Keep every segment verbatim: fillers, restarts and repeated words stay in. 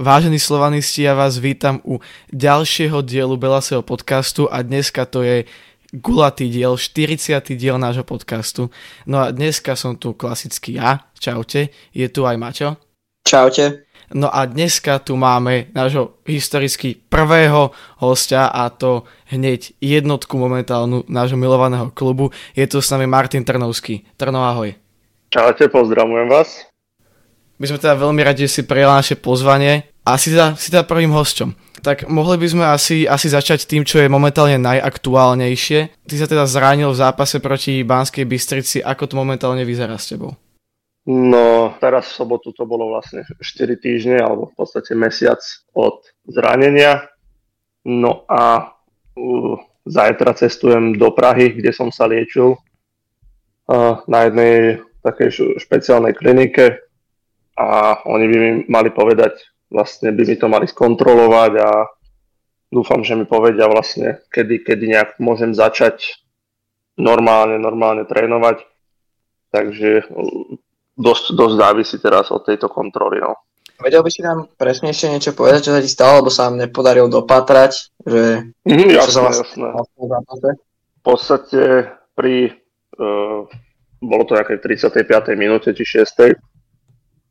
Vážení slovanisti, ja vás vítam u ďalšieho dielu Belasého podcastu a dneska to je gulatý diel, štyridsiaty diel nášho podcastu. No a dneska som tu klasicky ja, čaute, je tu aj Maťo. Čaute. No a dneska tu máme nášho historicky prvého hostia a to hneď jednotku momentálnu nášho milovaného klubu. Je tu s nami Martin Trnovský. Trno, ahoj. Čaute, pozdravujem vás. My sme teda veľmi radi, že si prijal naše pozvanie. A si teda, si teda prvým hosťom. Tak mohli by sme asi, asi začať tým, čo je momentálne najaktuálnejšie. Ty sa teda zranil v zápase proti Banskej Bystrici. Ako to momentálne vyzerá s tebou? No, teraz v sobotu to bolo vlastne štyri týždne, alebo v podstate mesiac od zranenia. No a uh, zajtra cestujem do Prahy, kde som sa liečil uh, na jednej takej špeciálnej klinike a oni by mi mali povedať, vlastne by mi to mali skontrolovať a dúfam, že mi povedia vlastne, kedy, kedy nejak môžem začať normálne, normálne trénovať. Takže dosť, dosť závisí teraz od tejto kontroly. No. Vedel by si nám presne ešte niečo povedať, čo sa ti stalo, lebo sa vám nepodarilo dopatrať? Že mm, jasné, sa vlastne jasné. Vlastne v podstate pri, uh, bolo to nejaké tridsiatej piatej minúte či šiestej,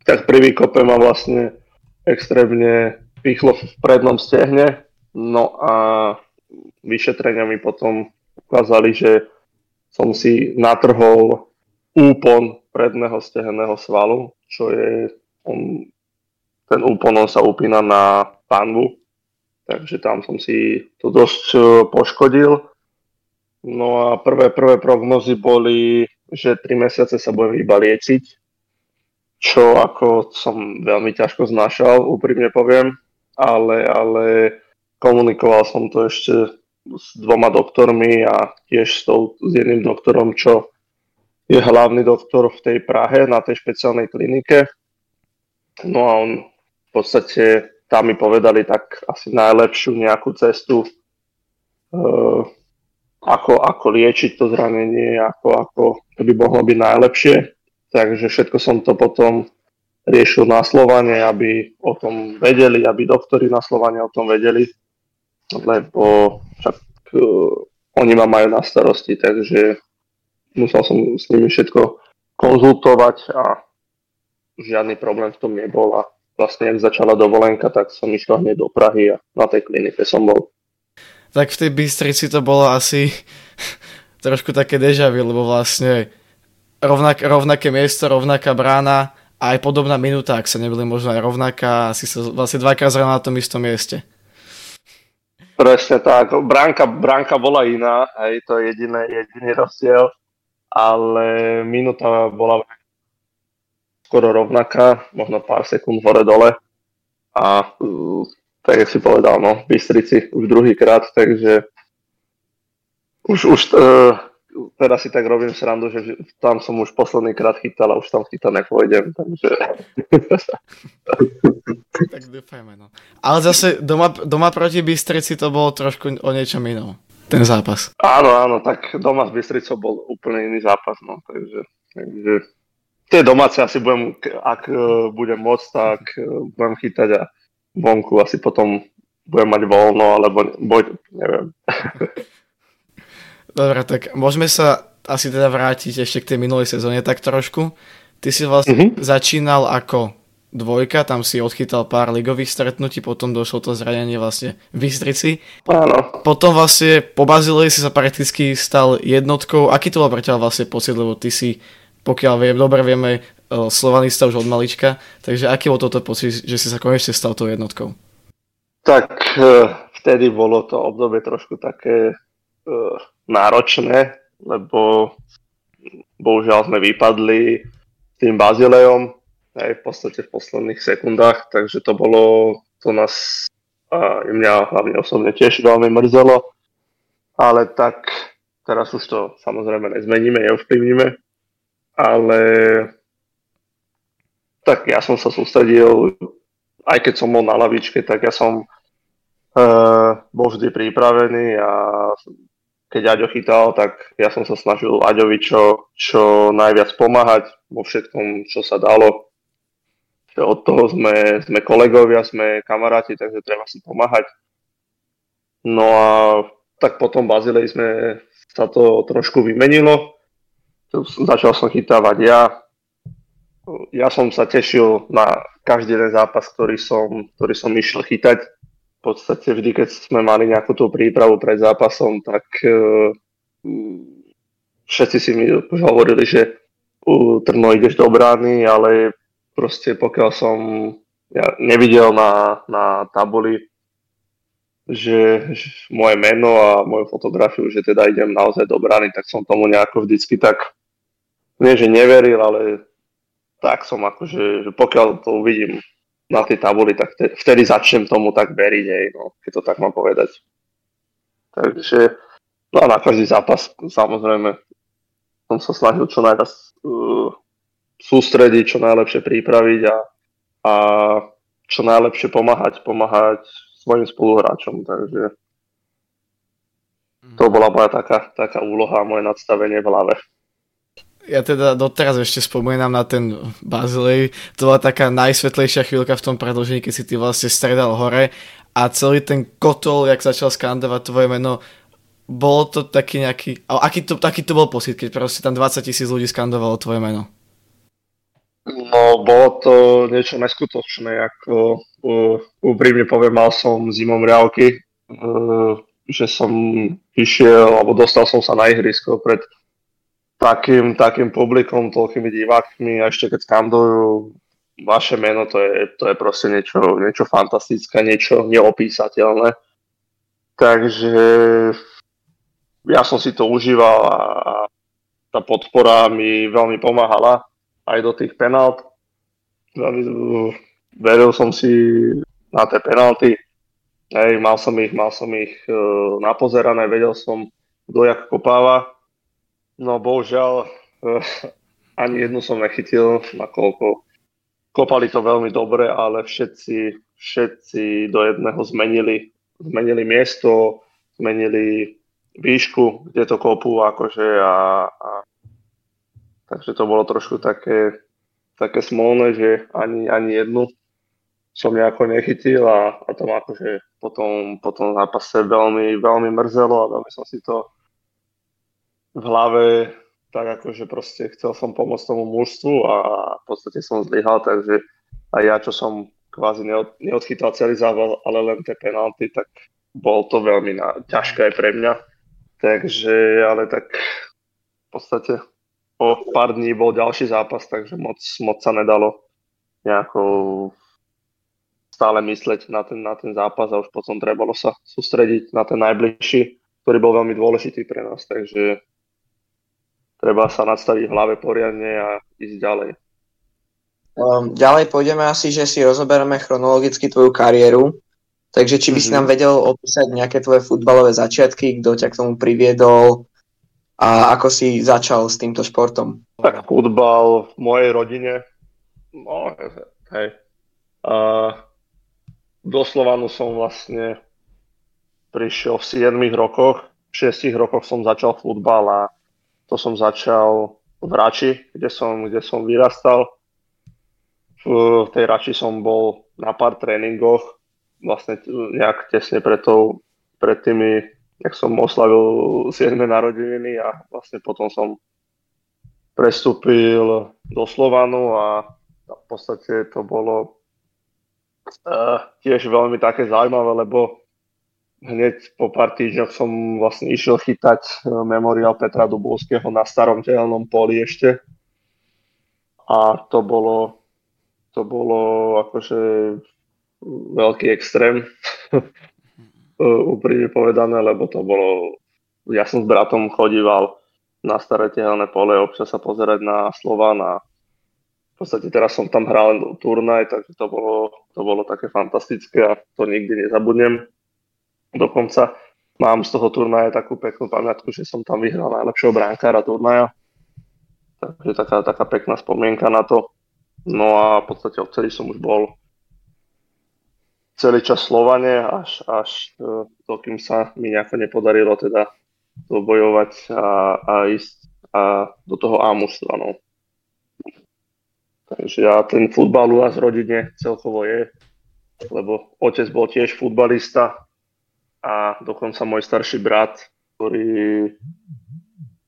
tak pri výkope ma vlastne extrémne pichlo v prednom stehne, no a vyšetrenia mi potom ukázali, že som si natrhol úpon predného stehenného svalu, čo je, on, ten úpon on sa upína na panvu, takže tam som si to dosť poškodil. No a prvé, prvé prognozy boli, že tri mesiace sa budem iba liečiť, čo ako som veľmi ťažko znášal, úprimne poviem, ale, ale komunikoval som to ešte s dvoma doktormi a tiež s, tou, s jedným doktorom, čo je hlavný doktor v tej Prahe na tej špeciálnej klinike. No a on v podstate tam mi povedali tak asi najlepšiu nejakú cestu, uh, ako, ako liečiť to zranenie, ako, ako to by mohlo byť najlepšie. Takže všetko som to potom riešil na Slovane, aby o tom vedeli, aby doktori na Slovane o tom vedeli, lebo však uh, oni ma majú na starosti, takže musel som s nimi všetko konzultovať a žiadny problém v tom nebol. A vlastne, ak začala dovolenka, tak som išiel hneď do Prahy a na tej klinike som bol. Tak v tej Bystrici to bolo asi trošku také déjà vu, lebo vlastne Rovnak, rovnaké miesto, rovnaká brána a aj podobná minúta, ak sa nebyli možno aj rovnaká, asi sa vlastne dvakrát zranil na tom istom mieste. Presne tak, bránka, bránka bola iná, hej, to je jediné, jediný rozdiel, ale minúta bola skoro rovnaká, možno pár sekúnd hore-dole a tak, jak si povedal, no, v Bystrici už druhýkrát, takže už, už, uh... teraz si tak robím srandu, že tam som už posledný krát chytal a už tam chytal nepôjdem, takže tak dúfajme, no. Ale zase doma, doma proti Bystrici to bolo trošku o niečom inom, ten zápas. Áno, áno, tak doma s Bystricou bol úplne iný zápas, no, takže, takže tie domáce asi budem, ak budem môcť, tak budem chytať a vonku asi potom budem mať voľno, alebo boj, neviem. Dobre, tak môžeme sa asi teda vrátiť ešte k tej minulej sezóne tak trošku. Ty si vlastne mm-hmm. začínal ako dvojka, tam si odchytal pár ligových stretnutí, potom došlo to zranenie vlastne v Bystrici. Áno. Potom vlastne po Bazileji si sa prakticky stal jednotkou. Aký to bol pre ťa vlastne pocit, lebo ty si, pokiaľ viem, dobre vieme, slovanista už od malička, takže aký bol toto pocit, že si sa konečne stal tou jednotkou? Tak vtedy bolo to obdobie trošku také náročné, lebo bohužiaľ sme vypadli tým Bazilejom aj v podstate v posledných sekundách, takže to bolo, to nás a mňa hlavne osobne tiež veľmi mrzelo, ale tak teraz už to samozrejme nezmeníme, neovplyvníme, ale tak ja som sa sústredil, aj keď som bol na lavičke, tak ja som uh, bol vždy pripravený a keď Aďo chytal, tak ja som sa snažil Aďovi čo, čo najviac pomáhať vo všetkom, čo sa dalo. od toho sme, sme kolegovia, sme kamaráti, takže treba si pomáhať. No a tak potom v Bazilej sme sa to trošku vymenilo. Začal som chytávať ja. Ja som sa tešil na každý jeden zápas, ktorý som, ktorý som išiel chytať. V podstate vždy, keď sme mali nejakú tú prípravu pred zápasom, tak uh, všetci si mi hovorili, že uh, Trno, ideš do brány, ale proste pokiaľ som ja nevidel na, na tabuli, že, že moje meno a moju fotografiu, že teda idem naozaj do brány, tak som tomu nejako vždycky tak, nie že neveril, ale tak som akože, že pokiaľ to uvidím na tej tabuli, tak vtedy začnem tomu tak veriť, hej, no, keď to tak mám povedať. Takže, no a na každý zápas, samozrejme, som sa snažil čo najviac uh, sústrediť, čo najlepšie pripraviť a, a čo najlepšie pomáhať, pomáhať svojim spoluhráčom, takže to bola moja taká, taká úloha, moje nadstavenie v hlave. Ja teda doteraz ešte spomínam na ten Bazilej, to bola taká najsvetlejšia chvíľka v tom predĺžení, keď si ty vlastne stredal hore a celý ten kotol, jak začal skandovať tvoje meno, bolo to taký nejaký, aký to, taký to bol pocit, keď proste tam dvadsať tisíc ľudí skandovalo tvoje meno? No, bolo to niečo neskutočné, ako úprimne poviem, mal som zimom reálky, že som išiel, alebo dostal som sa na ihrisko pred Takým, takým publikom, toľkými divákmi a ešte keď skandujú vaše meno, to je, to je proste niečo, niečo fantastické, niečo neopísateľné. Takže ja som si to užíval a tá podpora mi veľmi pomáhala aj do tých penált. Veril som si na tie penalty, Ej, mal som ich, mal som ich uh, napozerané, vedel som, kto jak kopáva. No bohužiaľ, ani jednu som nechytil, nakoľko kopali to veľmi dobre, ale všetci, všetci do jedného zmenili, zmenili miesto, zmenili výšku, kde to kopú, akože a, a takže to bolo trošku také, také smolné, že ani, ani jednu som nejako nechytil a, a tam akože potom, potom v zápase veľmi, veľmi mrzelo a veľmi som si to v hlave, tak akože proste chcel som pomôcť tomu mužstvu a v podstate som zlyhal, takže aj ja, čo som kvázi neod, neodchytal celý zával, ale len tie penalty, tak bol to veľmi na, ťažké aj pre mňa. Takže, ale tak v podstate po pár dní bol ďalší zápas, takže moc, moc sa nedalo nejako stále mysleť na ten, na ten zápas a už potom trebalo sa sústrediť na ten najbližší, ktorý bol veľmi dôležitý pre nás, takže treba sa nadstaviť v hlave poriadne a ísť ďalej. Ďalej pôjdeme asi, že si rozoberieme chronologicky tvoju kariéru. Takže či by si mm-hmm. nám vedel opísať nejaké tvoje futbalové začiatky, kto ťa k tomu priviedol a ako si začal s týmto športom? Tak futbal v mojej rodine. No, hej. A do Slovanu som vlastne prišiel v siedmich rokoch. V šiestich rokoch som začal futbal a to som začal v Rači, kde som, kde som vyrastal. V tej Rači som bol na pár tréningoch, vlastne nejak tesne pred, tou, pred tými, jak som oslavil siedme narodeniny a vlastne potom som prestúpil do Slovanu a v podstate to bolo uh, tiež veľmi také zaujímavé, lebo hneď po pár týždňoch som vlastne išiel chytať memoriál Petra Dubúského na starom tehelnom poli ešte. A to bolo, to bolo akože veľký extrém, úprimne povedané, lebo to bolo... Ja som s bratom chodíval na staré tehelné pole, občas sa pozerať na Slovan a v podstate teraz som tam hral turnaj, takže to bolo, to bolo také fantastické a to nikdy nezabudnem. Dokonca mám z toho turnaja takú peknú pamätku, že som tam vyhral najlepšieho brankára turnaja. Takže taká, taká pekná spomienka na to. No a v podstate odtedy som už bol celý čas Slovane, až, až dokým sa mi nejako nepodarilo teda dobojovať a, a ísť a do toho A mužstva. No. Takže a ten futbal u vás v rodine celkovo je, lebo otec bol tiež futbalista a dokonca môj starší brat, ktorý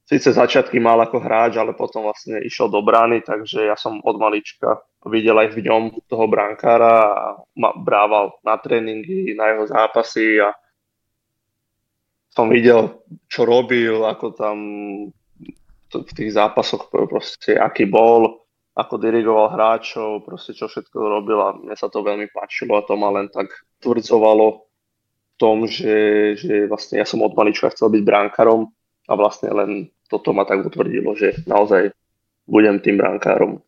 síce začiatky mal ako hráč, ale potom vlastne išiel do brány, takže ja som od malička videl aj v ňom toho brankára a ma brával na tréningy, na jeho zápasy a som videl, čo robil, ako tam v tých zápasoch proste aký bol, ako dirigoval hráčov, proste čo všetko robil a mne sa to veľmi páčilo a to ma len tak tvrdzovalo v tom, že, že vlastne ja som od malička chcel byť brankárom a vlastne len toto ma tak utvrdilo, že naozaj budem tým brankárom.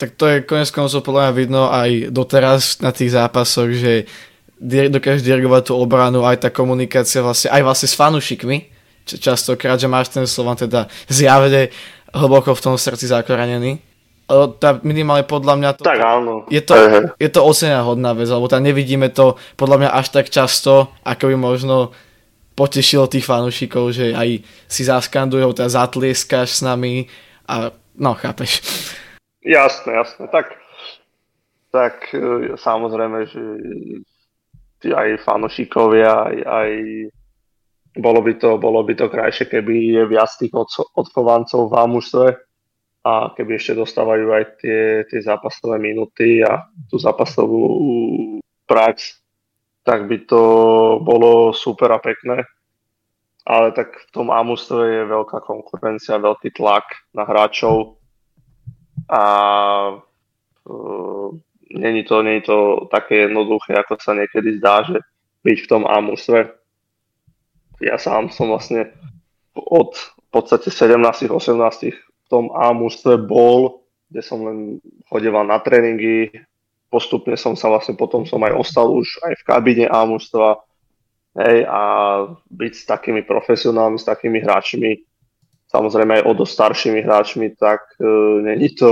Tak to je konec koncov podľa mňa vidno aj doteraz na tých zápasoch, že dokážeš dirigovať tú obranu, aj tá komunikácia vlastne, aj vlastne s fanúšikmi, častokrát, že máš ten Slovan teda zjavne hlboko v tom srdci zakorenený. Minimálne podľa mňa to, tak, áno. Je, to, je to oceňahodná vec, lebo tam nevidíme to podľa mňa až tak často, ako by možno potešilo tých fanúšikov, že aj si zaskandujú, teda zatlieskaš s nami a no, chápeš. Jasné, jasné, tak, tak samozrejme, že aj fanúšikovia, aj, aj bolo by to, bolo by to krajšie, keby je viac tých odchovancov v mužstve a keby ešte dostávajú aj tie, tie zápasové minúty a tú zápasovú prax, tak by to bolo super a pekné. Ale tak v tom mužstve je veľká konkurencia, veľký tlak na hráčov a uh, není to, není to také jednoduché, ako sa niekedy zdá, že byť v tom mužstve. Ja sám som vlastne od v podstate sedemnásť osemnásť v tom A mužstve bol, kde som len chodeval na tréningy. Postupne som sa vlastne potom som aj ostal už aj v kabíne A mužstva. Hej, a byť s takými profesionálmi, s takými hráčmi, samozrejme aj o dosť staršími hráčmi, tak e, není to,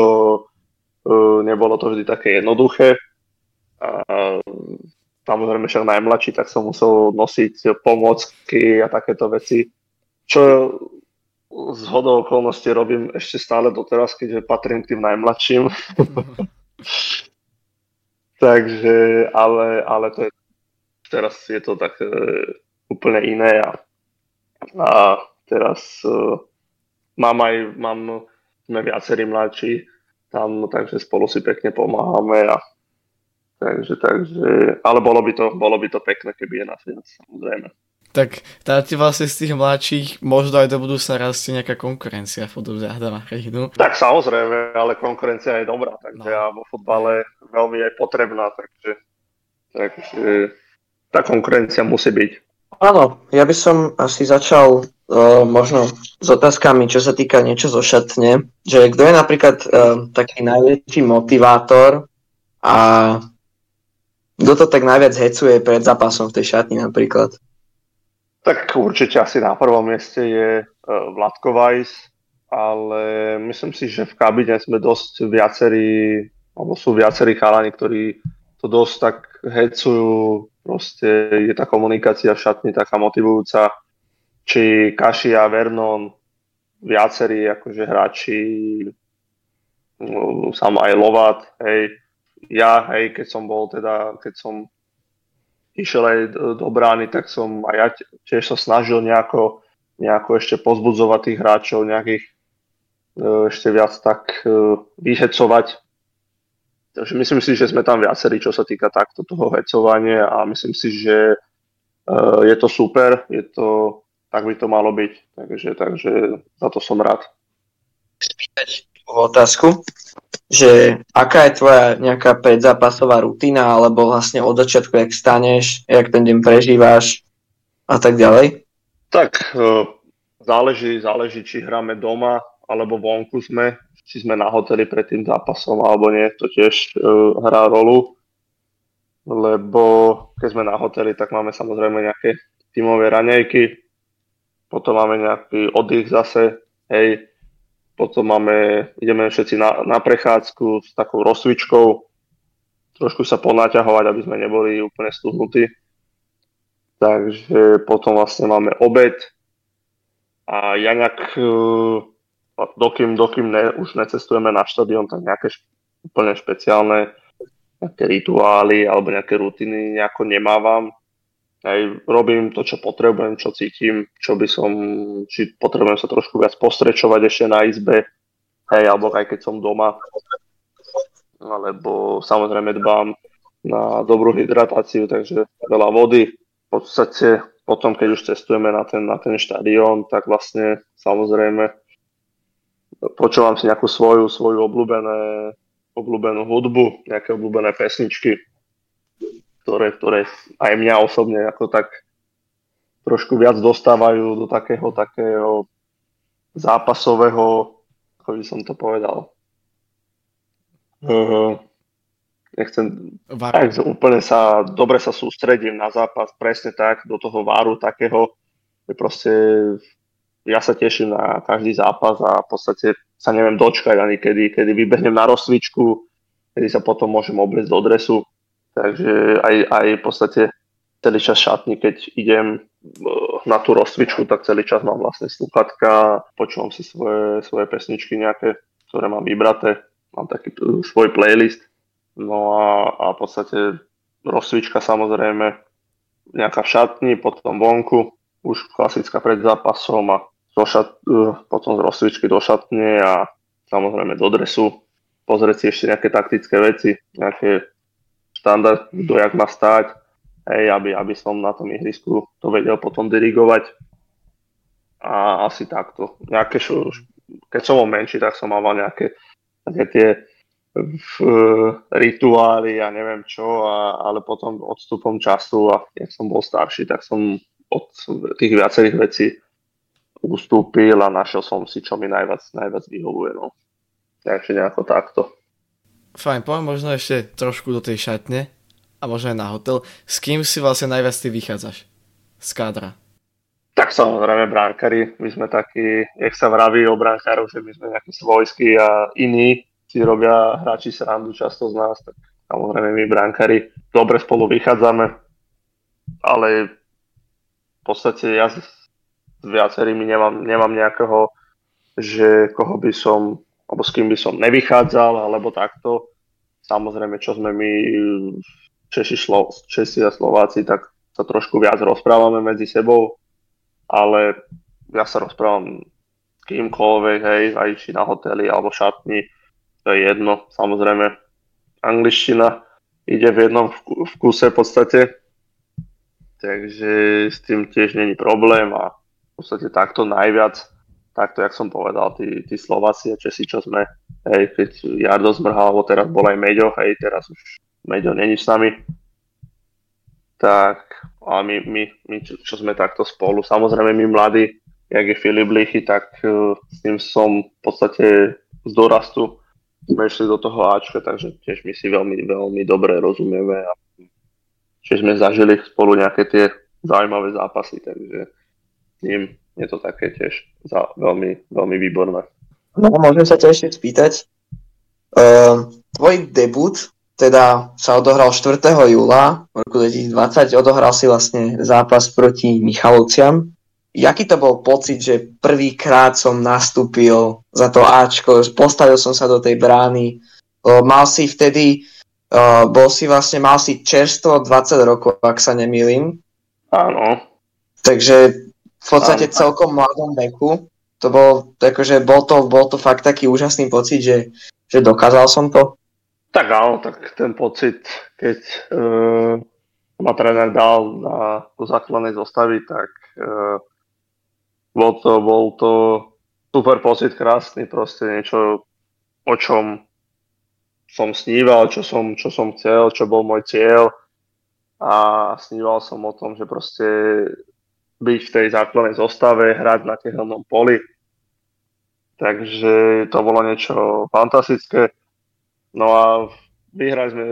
e, nebolo to vždy také jednoduché. A, samozrejme však najmladší, tak som musel nosiť pomocky a takéto veci, čo zhodou okolností robím ešte stále doteraz, keďže patrím tým najmladším. Mm. Takže, ale, ale to je, teraz je to tak e, úplne iné a, a teraz e, mám aj, mám, sme viacerí mladší tam, takže spolu si pekne pomáhame a Takže, takže, ale bolo by, to, bolo by to pekné, keby je nás viac, samozrejme. Tak dáte vlastne z tých mladších, možno aj do budúcna rastie nejaká konkurencia v futbale a hredu. Tak samozrejme, ale konkurencia je dobrá, takže no. A vo futbale veľmi je potrebná, takže, takže tá konkurencia musí byť. Áno, ja by som asi začal uh, možno s otázkami, čo sa týka niečo zo šatne, že kto je napríklad uh, taký najväčší motivátor a kto to tak najviac hecuje pred zápasom v tej šatni napríklad? Tak určite asi na prvom mieste je Vladko Vajs, ale myslím si, že v kabine sme dosť viacerí, alebo sú viacerí chalani, ktorí to dosť tak hecujú. Proste je tá komunikácia v šatni taká motivujúca. Či Kašia, Vernon, viacerí akože hráči, sám aj Lovat, hej. Ja, hej, keď som bol teda, keď som išiel aj do brány, tak som aj ja tiež sa snažil nejako, nejako ešte pozbudzovať tých hráčov, nejakých ešte viac tak vyhecovať. Takže myslím si, že sme tam viacerí, čo sa týka takto toho hecovania a myslím si, že je to super, je to, tak by to malo byť, takže, takže za to som rád. Spýtať otázku, že aká je tvoja nejaká predzápasová rutina, alebo vlastne od začiatku, jak staneš, jak ten deň prežíváš a tak ďalej? Tak záleží, záleží, či hráme doma, alebo vonku sme, či sme na hoteli pred tým zápasom, alebo nie, to tiež uh, hrá rolu, lebo keď sme na hoteli, tak máme samozrejme nejaké tímové raňajky, potom máme nejaký oddych zase, hej, potom máme, ideme všetci na, na prechádzku s takou rozcvičkou, trošku sa ponáťahovať, aby sme neboli úplne stuhnutí. Takže potom vlastne máme obed a ja nejak dokým, dokým ne, už necestujeme na štadión, tak nejaké špe, úplne špeciálne nejaké rituály alebo nejaké rutiny nejako nemávam. Aj robím to, čo potrebujem, čo cítim, čo by som, či potrebujem sa trošku viac postrečovať ešte na izbe, hej, alebo aj keď som doma. Alebo samozrejme dbám na dobrú hydratáciu, takže veľa vody. V podstate potom, keď už cestujeme na ten, na ten štadión, tak vlastne samozrejme počúvam si nejakú svoju, svoju obľúbené, obľúbenú hudbu, nejaké obľúbené pesničky, ktoré, ktoré aj mňa osobne ako tak trošku viac dostávajú do takého, takého zápasového, ako by som to povedal. Uh, nechcem, tak, úplne sa, dobre sa sústredím na zápas, presne tak, do toho váru takého, že proste ja sa teším na každý zápas a v podstate sa neviem dočkať ani kedy, kedy vybehnem na rozcvičku, kedy sa potom môžem obliecť do dresu. Takže aj, aj v podstate celý čas šatní, keď idem na tú rozcvičku, tak celý čas mám vlastne slúchadka, počúvam si svoje, svoje pesničky nejaké, ktoré mám vybraté, mám taký svoj playlist. No a, a v podstate rozcvička samozrejme, nejaká v šatni, potom vonku, už klasická pred zápasom a zo šat, potom z rozcvičky do šatne a samozrejme do dresu, pozrieť si ešte nejaké taktické veci, nejaké štandard, kto jak má stáť, hej, aby, aby som na tom ihrisku to vedel potom dirigovať. A asi takto. Nejaké, keď som bol menší, tak som mal nejaké také tie uh, rituály a neviem čo, a, ale potom odstupom času a keď som bol starší, tak som od tých viacerých vecí ustúpil a našiel som si, čo mi najviac, najviac vyhovuje. No. Takže nejako takto. Fajn, poviem možno ešte trošku do tej šatne a možno aj na hotel. S kým si vlastne najviac ty vychádzaš z kádra? Tak samozrejme bránkari. My sme takí, jak sa vraví o bránkarov, že my sme nejakí svojskí a iní si robia hráči srandu často z nás. Tak samozrejme my bránkari dobre spolu vychádzame, ale v podstate ja s viacerými nemám, nemám nejakého, že koho by som alebo s kým by som nevychádzal, alebo takto. Samozrejme, čo sme my Češi, Slo- Česi a Slováci, tak sa trošku viac rozprávame medzi sebou, ale ja sa rozprávam s kýmkoľvek, hej, aj či na hoteli, alebo šatni, to je jedno. Samozrejme, angličtina ide v jednom v kuse v podstate, takže s tým tiež není problém a v podstate takto najviac. Takto, jak som povedal, tí, tí Slováci a Česi, čo sme, hej, keď Jardo zmrhal, alebo teraz bol aj Meďo, hej, teraz už Meďo není s nami, tak, a my, my, my čo, čo sme takto spolu, samozrejme my mladí, jak je Filip Lichy, tak uh, s ním som v podstate z dorastu, sme išli do toho Ačka, takže tiež my si veľmi, veľmi dobre rozumieme a tiež sme zažili spolu nejaké tie zaujímavé zápasy, takže s ním je to také tiež za veľmi, veľmi výborné. No, môžem sa ťa ešte spýtať. Uh, tvoj debut teda sa odohral štvrtého júla v roku dvetisícdvadsať. Odohral si vlastne zápas proti Michalovciam. Jaký to bol pocit, že prvýkrát som nastúpil za to Ačko, postavil som sa do tej brány. Uh, mal si vtedy, uh, bol si vlastne, mal si čerstvo dvadsať rokov, ak sa nemýlim. Áno. Takže v podstate celkom mladom veku, to bol, akože bol to, bol to fakt taký úžasný pocit, že, že dokázal som to. Tak áno, tak ten pocit, keď e, ma tréner dal na tú základnej zostavy, tak e, bol, to, bol to super pocit, krásny, proste niečo, o čom som sníval, čo som, čo som chcel, čo bol môj cieľ a sníval som o tom, že proste byť v tej základnej zostave, hrať na tehelnom poli. Takže to bolo niečo fantastické. No a vyhrali sme,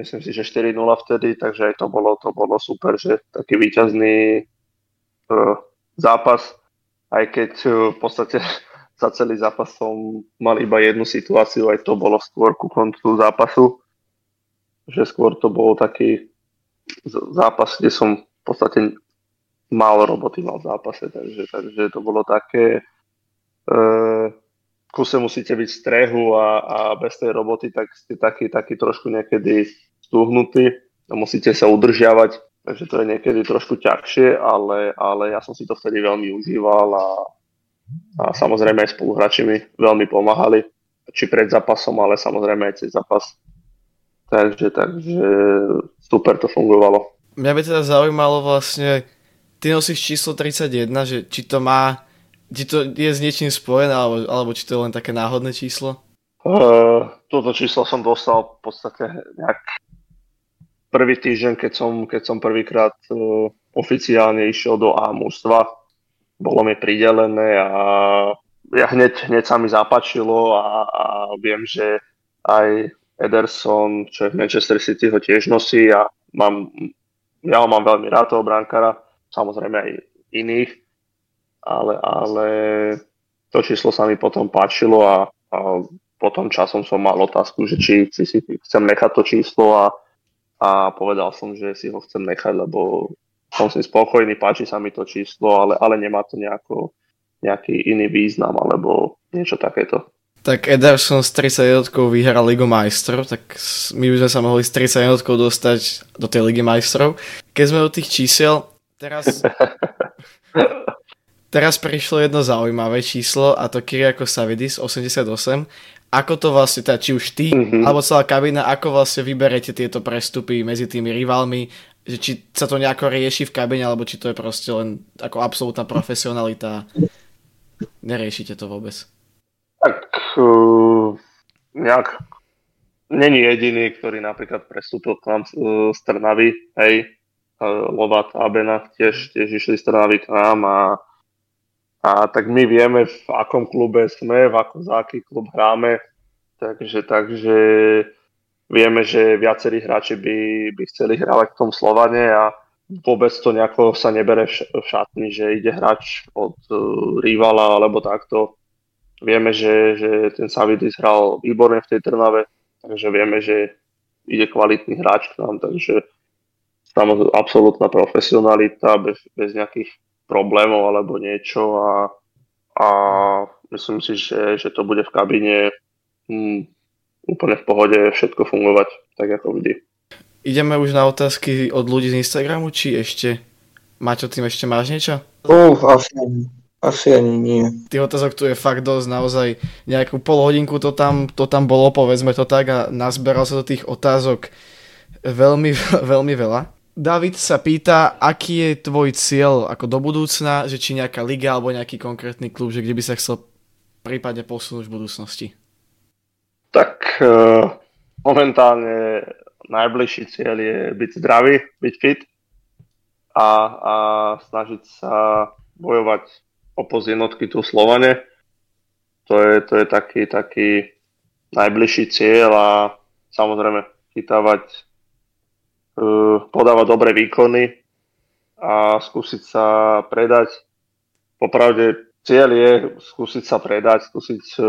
myslím si, že štyri nula vtedy, takže aj to bolo, to bolo super, že taký víťazný uh, zápas, aj keď uh, v podstate za celý zápas som mal iba jednu situáciu, aj to bolo skôr ku koncu zápasu, že skôr to bol taký zápas, kde som v podstate málo roboty mal v zápase, takže, takže to bolo také e, kuse musíte byť v strehu a, a bez tej roboty tak ste taký, taký trošku niekedy stúhnutí a musíte sa udržiavať, takže to je niekedy trošku ťažšie, ale, ale ja som si to vtedy veľmi užíval a, a samozrejme aj spoluhráči mi veľmi pomáhali, či pred zápasom, ale samozrejme aj cez zápas. Takže, takže super to fungovalo. Mňa by teda zaujímalo vlastne, ty nosíš číslo tridsaťjeden, že či to má, či to je s niečím spojené, alebo, alebo či to je len také náhodné číslo? Uh, toto číslo som dostal v podstate nejak prvý týždeň, keď som, keď som prvýkrát uh, oficiálne išiel do A mužstva. Bolo mi pridelené a ja hneď, hneď sa mi zapáčilo a, a viem, že aj Ederson, čo je v Manchester City, ho tiež nosí a mám, ja ho mám veľmi rád, toho brankára, samozrejme aj iných, ale, ale to číslo sa mi potom páčilo a, a potom časom som mal otázku, že či, či si chcem nechať to číslo a, a povedal som, že si ho chcem nechať, lebo som si spokojný, páči sa mi to číslo, ale, ale nemá to nejako, nejaký iný význam alebo niečo takéto. Tak Ederson s tridsaťjednotkou vyhral Ligu Majstrov, tak my by sme sa mohli s tridsaťjednotkou dostať do tej Ligy Majstrov. Keď sme u tých čísel, teraz, teraz prišlo jedno zaujímavé číslo a to Kiriako Savidis osemdesiatosem. Ako to vlastne, teda, či už ty, mm-hmm. alebo celá kabína, ako vlastne vyberete tieto prestupy medzi tými rivalmi, že či sa to nejako rieši v kabíne, alebo či to je proste len ako absolútna profesionalita. Neriešite to vôbec. Tak uh, nejak není jediný, ktorý napríklad prestúpil k nám uh, z Trnavy, hej, uh, Lovat a Benach tiež, tiež išli z Trnavy k nám a, a tak my vieme, v akom klube sme, v akom, za aký klub hráme, takže, takže vieme, že viacerí hráči by, by chceli hrávať v tom Slovane a vôbec to nejako sa nebere v šatni, že ide hráč od uh, rivala alebo takto. Vieme, že, že ten Savidis hral výborne v tej Trnave, takže vieme, že ide kvalitný hráč k nám, takže tam absolútna profesionalita, bez, bez nejakých problémov alebo niečo a, a myslím si, že, že to bude v kabíne hm, úplne v pohode všetko fungovať, tak ako vždy. Ideme už na otázky od ľudí z Instagramu, či ešte, Maťo, tým ešte máš niečo? Uf, asi... Asi ani nie. Tých otázok tu je fakt dosť, naozaj nejakú polhodinku to tam, to tam bolo, povedzme to tak, a nazberal sa do tých otázok veľmi, veľmi veľa. David sa pýta, aký je tvoj cieľ ako do budúcna, že či nejaká liga alebo nejaký konkrétny klub, že kde by sa chcel prípadne posunúť v budúcnosti? Tak uh, momentálne najbližší cieľ je byť zdravý, byť fit a, a snažiť sa bojovať opoz jednotky tu v Slovane. To je, to je taký, taký najbližší cieľ a samozrejme chytávať, podávať dobré výkony a skúsiť sa predať. Popravde cieľ je skúsiť sa predať, skúsiť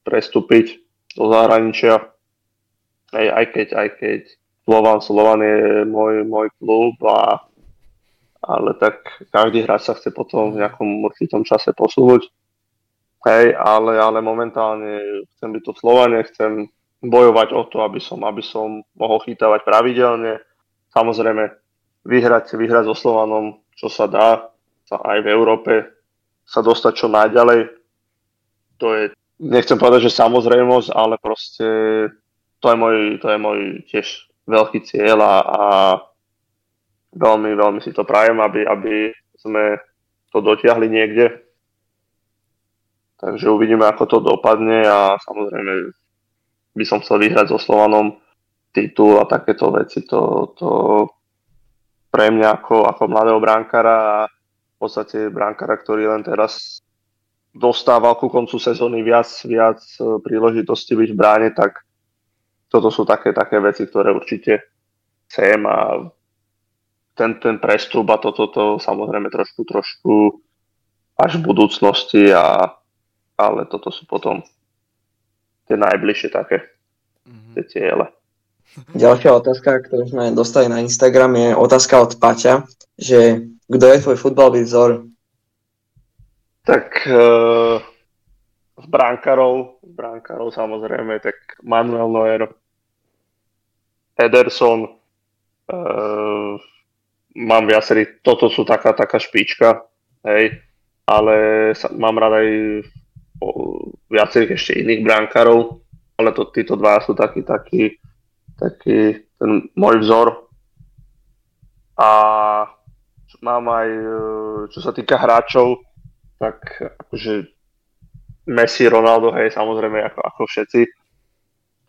prestúpiť do zahraničia. Aj, aj keď, aj keď Slovan, Slovan je môj, môj klub a ale tak každý hráč sa chce potom v nejakom určitom čase posúvať. Hej, ale, ale momentálne chcem byť to v Slovane, chcem bojovať o to, aby som, aby som mohol chytávať pravidelne. Samozrejme, vyhrať, vyhrať so Slovanom, čo sa dá, sa aj v Európe, sa dostať čo najďalej. To je, nechcem povedať, že samozrejmosť, ale proste to je môj, to je môj tiež veľký cieľ a, a Veľmi, veľmi si to prajem, aby, aby sme to dotiahli niekde. Takže uvidíme, ako to dopadne a samozrejme by som chcel vyhrať so Slovanom titul a takéto veci. To, to pre mňa ako, ako mladého brankára a v podstate brankára, ktorý len teraz dostával ku koncu sezóny viac, viac príležitosti byť v bráne, tak toto sú také, také veci, ktoré určite chcem a Ten, ten prestup a toto to, to, samozrejme trošku, trošku až v budúcnosti, a, ale toto sú potom tie najbližšie také tie ciele. Ďalšia otázka, ktorú sme dostali na Instagram, je otázka od Paťa, že kto je tvoj futbalový vzor? Tak e, z bránkarov, z bránkarov samozrejme, tak Manuel Neuer, Ederson, e, mám viacerý, toto sú taká, taká špička, hej, ale sa, mám rád aj viacerých ešte iných bránkarov, ale to, títo dva sú taký, taký, taký ten môj vzor. A mám aj, čo sa týka hráčov, tak akože Messi, Ronaldo, hej, samozrejme, ako, ako všetci,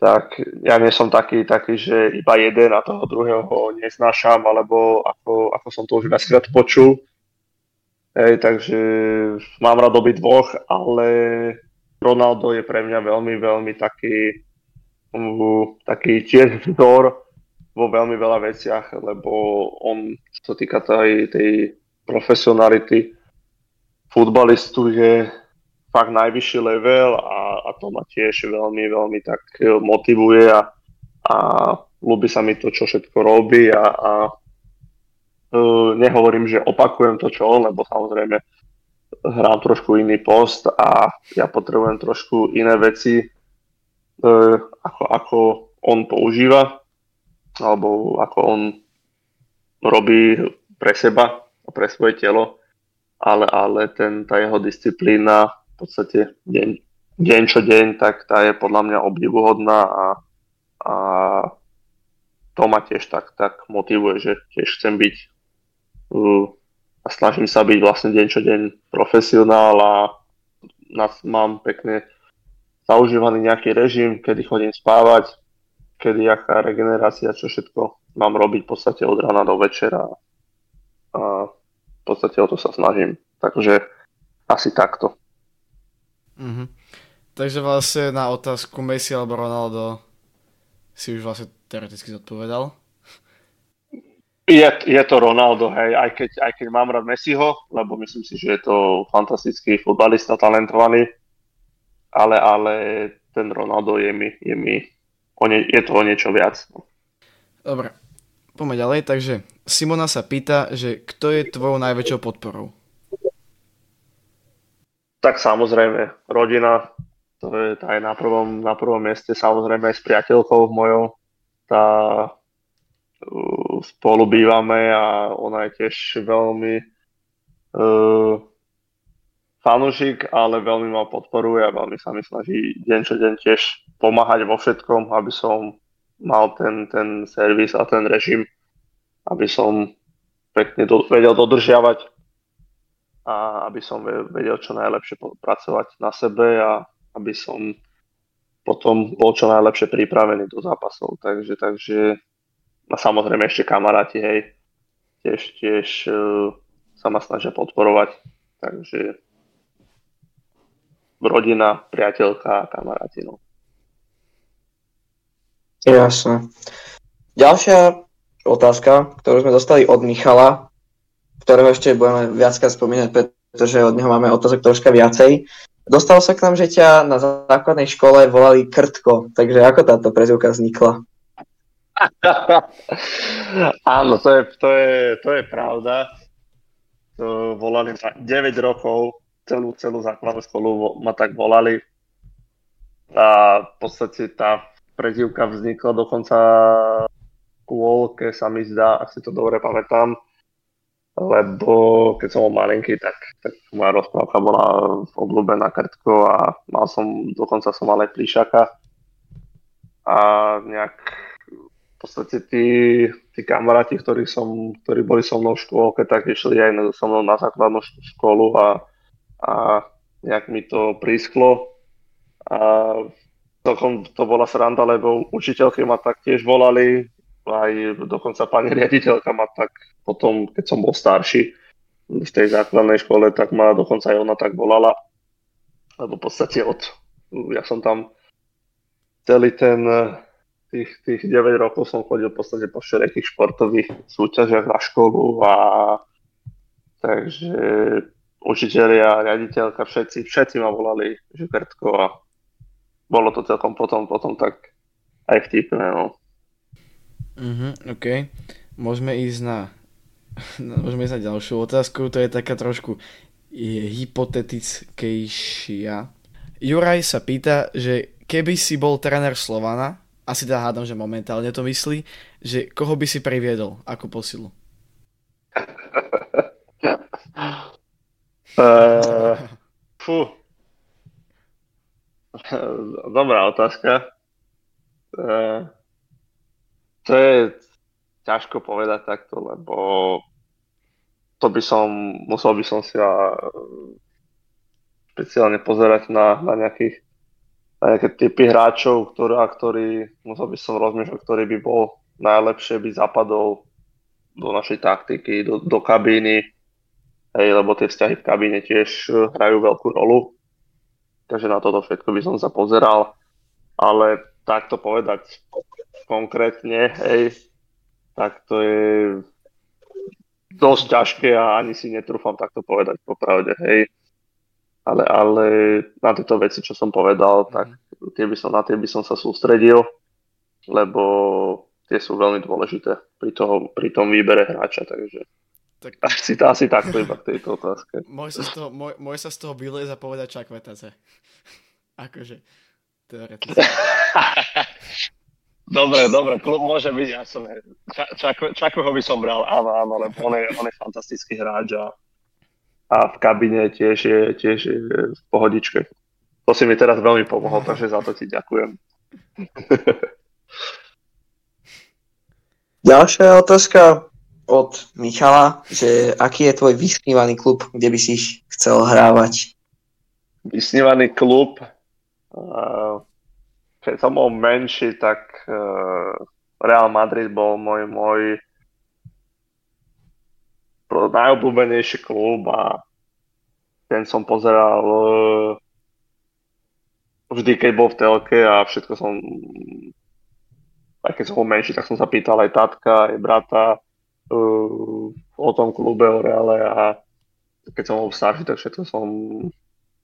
tak ja nie som taký, taký, že iba jeden a toho druhého ho neznášam, alebo ako, ako som to už viackrát počul, hej, takže mám rád obi dvoch, ale Ronaldo je pre mňa veľmi, veľmi taký, taký tiež vzor vo veľmi veľa veciach, lebo on, čo týka tej, tej profesionality futbalistu, je fakt najvyšší level a, a to ma tiež veľmi, veľmi tak motivuje a, a ľúbi sa mi to, čo všetko robí a, a uh, nehovorím, že opakujem to, čo on, lebo samozrejme hrám trošku iný post a ja potrebujem trošku iné veci, uh, ako, ako on používa, alebo ako on robí pre seba a pre svoje telo, ale, ale ten, tá jeho disciplína v podstate deň, deň čo deň, tak tá je podľa mňa obdivuhodná a, a to ma tiež tak, tak motivuje, že tiež chcem byť uh, a snažím sa byť vlastne deň čo deň profesionál a nás mám pekne zaužívaný nejaký režim, kedy chodím spávať, kedy aká regenerácia, čo všetko mám robiť v podstate od rána do večera a v podstate o to sa snažím. Takže asi takto. Mm-hmm. Takže vlastne na otázku Messi alebo Ronaldo si už vlastne teoreticky zodpovedal? Je, je to Ronaldo, hej, aj keď, aj keď mám rád Messiho, lebo myslím si, že je to fantastický futbalista, talentovaný, ale, ale ten Ronaldo je mi... Je mi je to o niečo viac. Dobre, poďme ďalej. Takže Simona sa pýta, že kto je tvojou najväčšou podporou? Tak samozrejme, rodina, to je aj na prvom, na prvom mieste, samozrejme aj s priateľkou mojou. Tá, uh, spolu bývame a ona je tiež veľmi uh, fanúšik, ale veľmi ma podporuje a veľmi sa mi snaží deň čo deň tiež pomáhať vo všetkom, aby som mal ten, ten servis a ten režim, aby som pekne do, vedel dodržiavať a aby som vedel čo najlepšie pracovať na sebe a aby som potom bol čo najlepšie pripravený do zápasov. Takže, takže a samozrejme ešte kamaráti, hej, tiež, tiež uh, sa ma snažia podporovať, takže rodina, priateľka a kamaráti. Jasné. Ďalšia otázka, ktorú sme dostali od Michala, ktorého ešte budeme viackrát spomínať, pretože od neho máme otázok troška viacej. Dostalo sa k nám, že ťa na základnej škole volali Krtko, takže ako táto prezývka vznikla? Áno, to je, to je, to je pravda. To volali sa deväť rokov. Celú, celú základnú školu ma tak volali a v podstate tá prezývka vznikla dokonca kvôlke, sa mi zdá, ak si to dobre pamätám, lebo keď som bol malinký, tak, tak moja rozprávka bola obľúbená Krtko a mal som, dokonca som mal aj plíšaka a nejak v podstate tí, tí kamaráti, ktorí, som, ktorí boli so mnou v škôlke, tak išli aj so mnou na základnú školu a a nejak mi to prísklo a dokonca to bola sranda, lebo učiteľky ma tak tiež volali, aj dokonca pani riaditeľka ma tak potom, keď som bol starší v tej základnej škole, tak ma dokonca aj ona tak volala, lebo v podstate od, ja som tam celý ten tých, tých deväť rokov som chodil v podstate po všelijakých športových súťažiach na školu a takže učitelia, riaditeľka, všetci, všetci ma volali, že Krtko a bolo to celkom potom, potom tak aj vtipné, no. Mhm, okej. Môžeme ísť na, môžeme ísť na ďalšiu otázku, to je taká trošku hypotetickejšia. Juraj sa pýta, že keby si bol tréner Slovana, asi dá hádam, že momentálne to myslí, že koho by si priviedol ako posilu? uh, fú. Dobrá otázka. Uh, to je ťažko povedať takto, lebo to by som, musel by som si a, špeciálne pozerať na, na nejakých na nejaké typy hráčov, ktorý, a ktorý, musel by som rozmýšľať, ktorý by bol najlepšie, by zapadol do našej taktiky, do, do kabíny, hej, lebo tie vzťahy v kabíne tiež hrajú veľkú rolu, takže na toto všetko by som sa pozeral, ale takto povedať konkrétne, hej, tak to je dosť ťažké a ani si netrúfam takto povedať popravde, hej. Ale, ale na tieto veci, čo som povedal, tak tie by som, na tie by som sa sústredil, lebo tie sú veľmi dôležité pri, toho, pri tom výbere hráča, takže tak... asi, asi takto iba k tejto otázke. Môj sa z toho, môj, môj sa z toho bylez a povedať Čakvetace. Akože, teoreticky. Dobre, dobre, klub môže byť, ja som Čakveho by som bral, áno, áno, lebo on je, on je fantastický hráč a a v kabine tiež je, tiež je v pohodičke. To si mi teraz veľmi pomohol, takže za to ti ďakujem. Ďalšia otázka od Michala, že aký je tvoj vysnívaný klub, kde by si ich chcel hrávať? Vysnívaný klub? Keď som bol menší, tak Real Madrid bol môj môj najobľúbenejší klub a ten som pozeral vždy, keď bol v telke a všetko som, aj keď som bol menší, tak som sa pýtal aj tatka, aj brata uh, o tom klube, o Reále a keď som bol starší, tak všetko som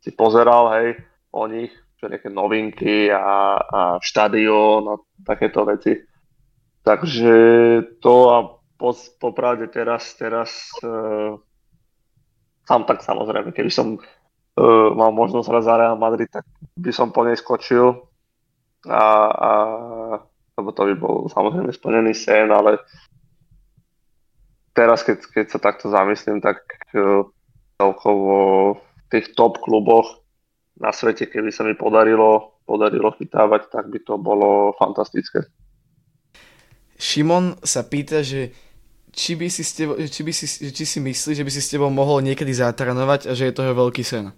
si pozeral, hej, o nich, čo nejaké novinky a, a štadión a takéto veci. Takže to a Po, popravde teraz, teraz uh, sám tak samozrejme, keby som uh, mal možnosť hrať za Real Madrid, tak by som po nej skočil, a, a, lebo to by bol samozrejme splnený sen, ale teraz, keď, keď sa takto zamyslím, tak uh, celkovo v tých top kluboch na svete, keby sa mi podarilo, podarilo chytávať, tak by to bolo fantastické. Šimon sa pýta, že Či by si, tebou, či by si, či si myslí, že by si s tebou mohol niekedy zatrénovať a že je toho veľký sen?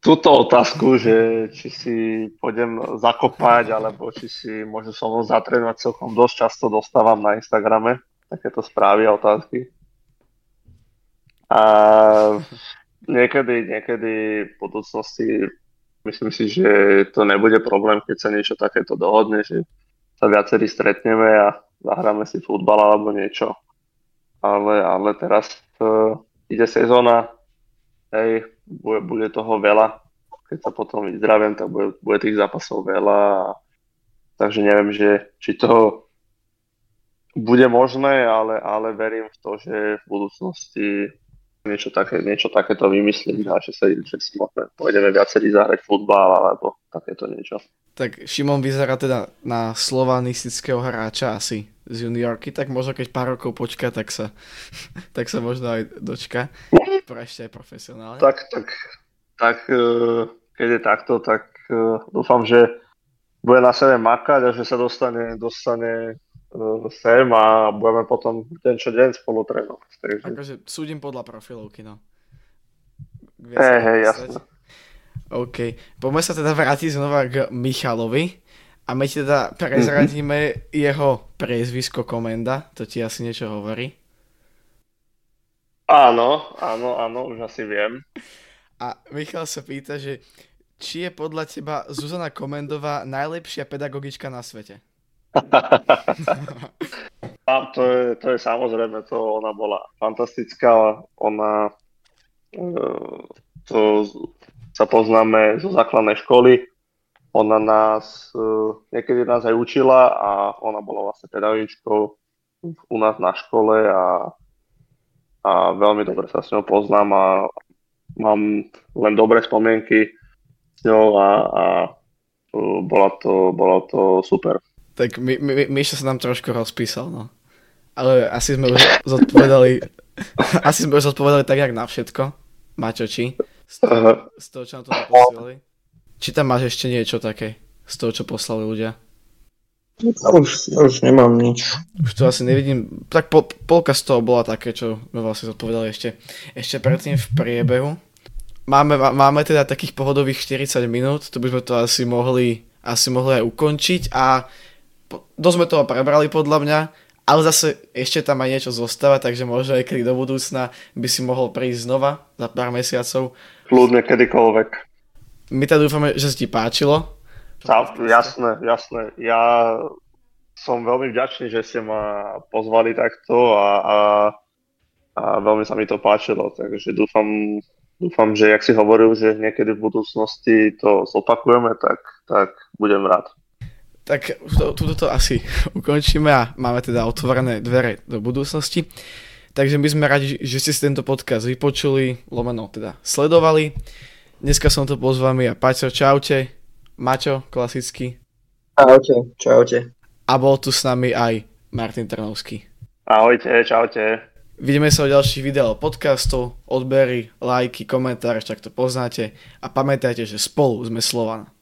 Túto otázku, že či si pôjdem zakopať, alebo či si môžem so mnou zatrénovať, celkom dosť často dostávam na Instagrame takéto správy a otázky. A niekedy, niekedy v budúcnosti myslím si, že to nebude problém, keď sa niečo takéto dohodne, že sa viacerí stretneme a zahráme si futbal alebo niečo. Ale, ale teraz uh, ide sezóna, hej, bude, bude toho veľa. Keď sa potom vyzdravím, tak bude, bude tých zápasov veľa. Takže neviem, že, či to bude možné, ale, ale verím v to, že v budúcnosti niečo také, niečo takéto vymyslím, že sa všetci pôjdeme viacerí zahrať futbal alebo takéto niečo. Tak Šimon vyzerá teda na slovanistického hráča asi z juniorky, tak možno keď pár rokov počká, tak sa, tak sa možno aj dočka. Ešte aj profesionálne. Tak, tak, tak keď je takto, tak dúfam, že bude na sebe makať a že sa dostane, dostane sem a budeme potom ten čo deň spolu trénovať. Takže... Akože súdim podľa profilovky, no. Hej, hej, jasne. OK, poďme sa teda vrátiť znova k Michalovi a my teda prezradíme jeho priezvisko Komenda, to ti asi niečo hovorí? Áno, áno, áno, už asi viem. A Michal sa pýta, že či je podľa teba Zuzana Komendová najlepšia pedagogička na svete? A to je, to je samozrejme, to ona bola fantastická, ona to sa poznáme zo základnej školy, ona nás, niekedy nás aj učila a ona bola vlastne pedagogičkou u nás na škole a a veľmi dobre sa s ňou poznám a mám len dobré spomienky s ňou a, a bola to, bola to super. Tak my, my, Mišo sa nám trošku rozpísal, no. Ale asi sme už zodpovedali asi sme už zodpovedali tak, jak na všetko, Maťoči, z toho, z toho čo nám to posielali. Či tam máš ešte niečo také, z toho, čo poslali ľudia? Ja už, ja už nemám nič. Už to asi nevidím. Tak pol, polka z toho bola také, čo sme vlastne zodpovedali ešte, ešte predtým v priebehu. Máme, máme teda takých pohodových štyridsať minút, tu by sme to asi mohli, asi mohli aj ukončiť a dosť sme toho prebrali podľa mňa. Ale zase ešte tam aj niečo zostáva, takže možno aj kedy do budúcna by si mohol prísť znova za pár mesiacov. Kľudne kedykoľvek. My teda dúfame, že si ti páčilo. Tá, jasné, jasné. Ja som veľmi vďačný, že ste ma pozvali takto a, a, a veľmi sa mi to páčilo. Takže dúfam, dúfam, že jak si hovoril, že niekedy v budúcnosti to zopakujeme, tak, tak budem rád. Tak tuto to asi ukončíme a máme teda otvorené dvere do budúcnosti. Takže my sme radi, že ste si tento podcast vypočuli, lomeno teda sledovali. Dneska som to pozval ja Paťo, čaute. Maťo, klasicky. Ahojte, čaute. A bol tu s nami aj Martin Trnovský. Ahojte, čaute. Vidíme sa o ďalších videách podcastov, odbery, lajky, komentáre, tak to poznáte. A pamätajte, že spolu sme Slovan.